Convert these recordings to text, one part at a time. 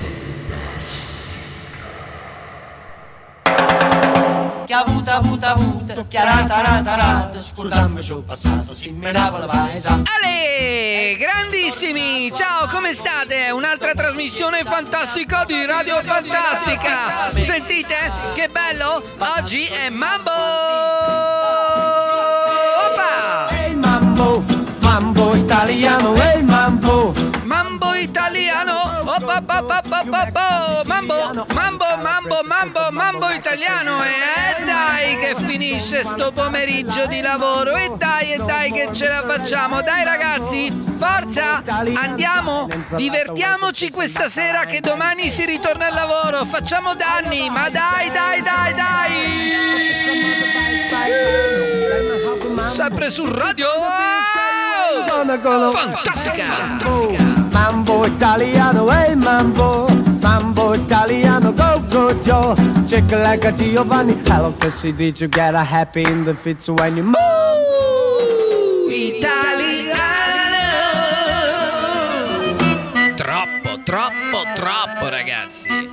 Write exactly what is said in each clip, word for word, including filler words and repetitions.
Fantastica. Che avuta, avuta, avuta, chiarata, rata, rata, scusami c'ho passato, si menava la paesa. Ale, grandissimi, ciao, come state? Un'altra trasmissione fantastica di Radio Fantastica. Sentite, che bello, oggi è Mambo. Opa! Hey Mambo, Mambo italiano, hey Mambo. Mambo italiano, oh, pa, pa, pa, pa, pa, pa. Mambo, mambo, mambo, mambo, mambo italiano. E eh, dai che finisce sto pomeriggio di lavoro. E dai, e dai che ce la facciamo. Dai ragazzi, forza, andiamo, divertiamoci questa sera che domani si ritorna al lavoro. Facciamo danni, ma dai, dai, dai, dai. Sempre su Radio Fantastica, Fantastica. Mambo italiano, hey mambo, mambo italiano, go go yo. Check like a Giovanni, hello pussy, did you get a happy in the fits when you move? Italiano. Troppo, troppo, troppo ragazzi.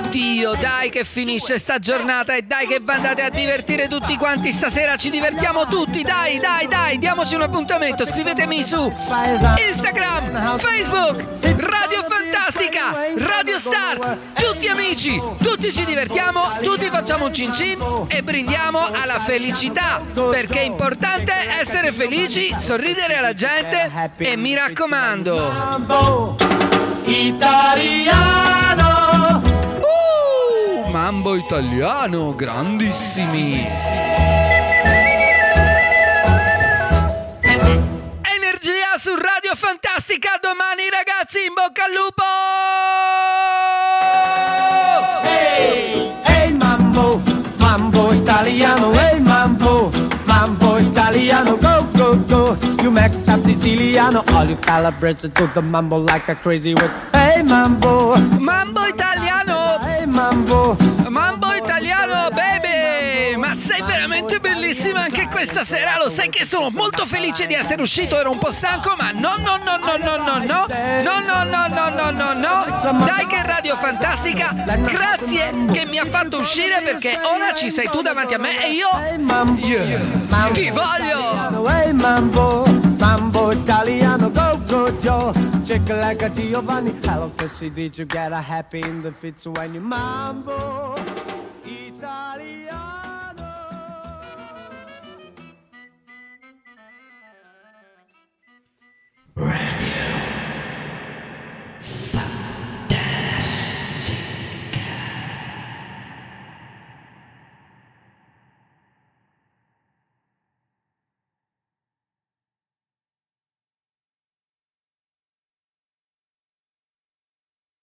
Oddio dai che finisce sta giornata e dai che andate a divertire tutti quanti stasera, ci divertiamo tutti, dai dai dai, diamoci un appuntamento, scrivetemi su Instagram, Facebook, Radio Fantastica, Radio Start, tutti amici, tutti ci divertiamo, tutti facciamo un cin cin e brindiamo alla felicità, perché è importante essere felici, sorridere alla gente e mi raccomando. Italiano! Uh, Mambo italiano, grandissimi! Su Radio Fantastica domani ragazzi, in bocca al lupo. Ehi, hey, hey, mambo, mambo italiano, ehi hey, mambo, mambo italiano, go go go. You make up Siciliano, all you calibrated to the mambo like a crazy word. Ehi hey, mambo, mambo italiano, ehi hey, mambo, mambo italiano baby. Ma sei veramente bellissima anche questa sera, lo sai che sono molto felice di essere uscito, ero un po' stanco, ma no no no no no no no no no no no no no, dai che Radio Fantastica, grazie che mi ha fatto uscire perché ora ci sei tu davanti a me e io yeah, ti voglio. Mambo italiano, go go yo, check like a Giovanni, hello pussy, did you get a happy in the fits when you mambo italiano.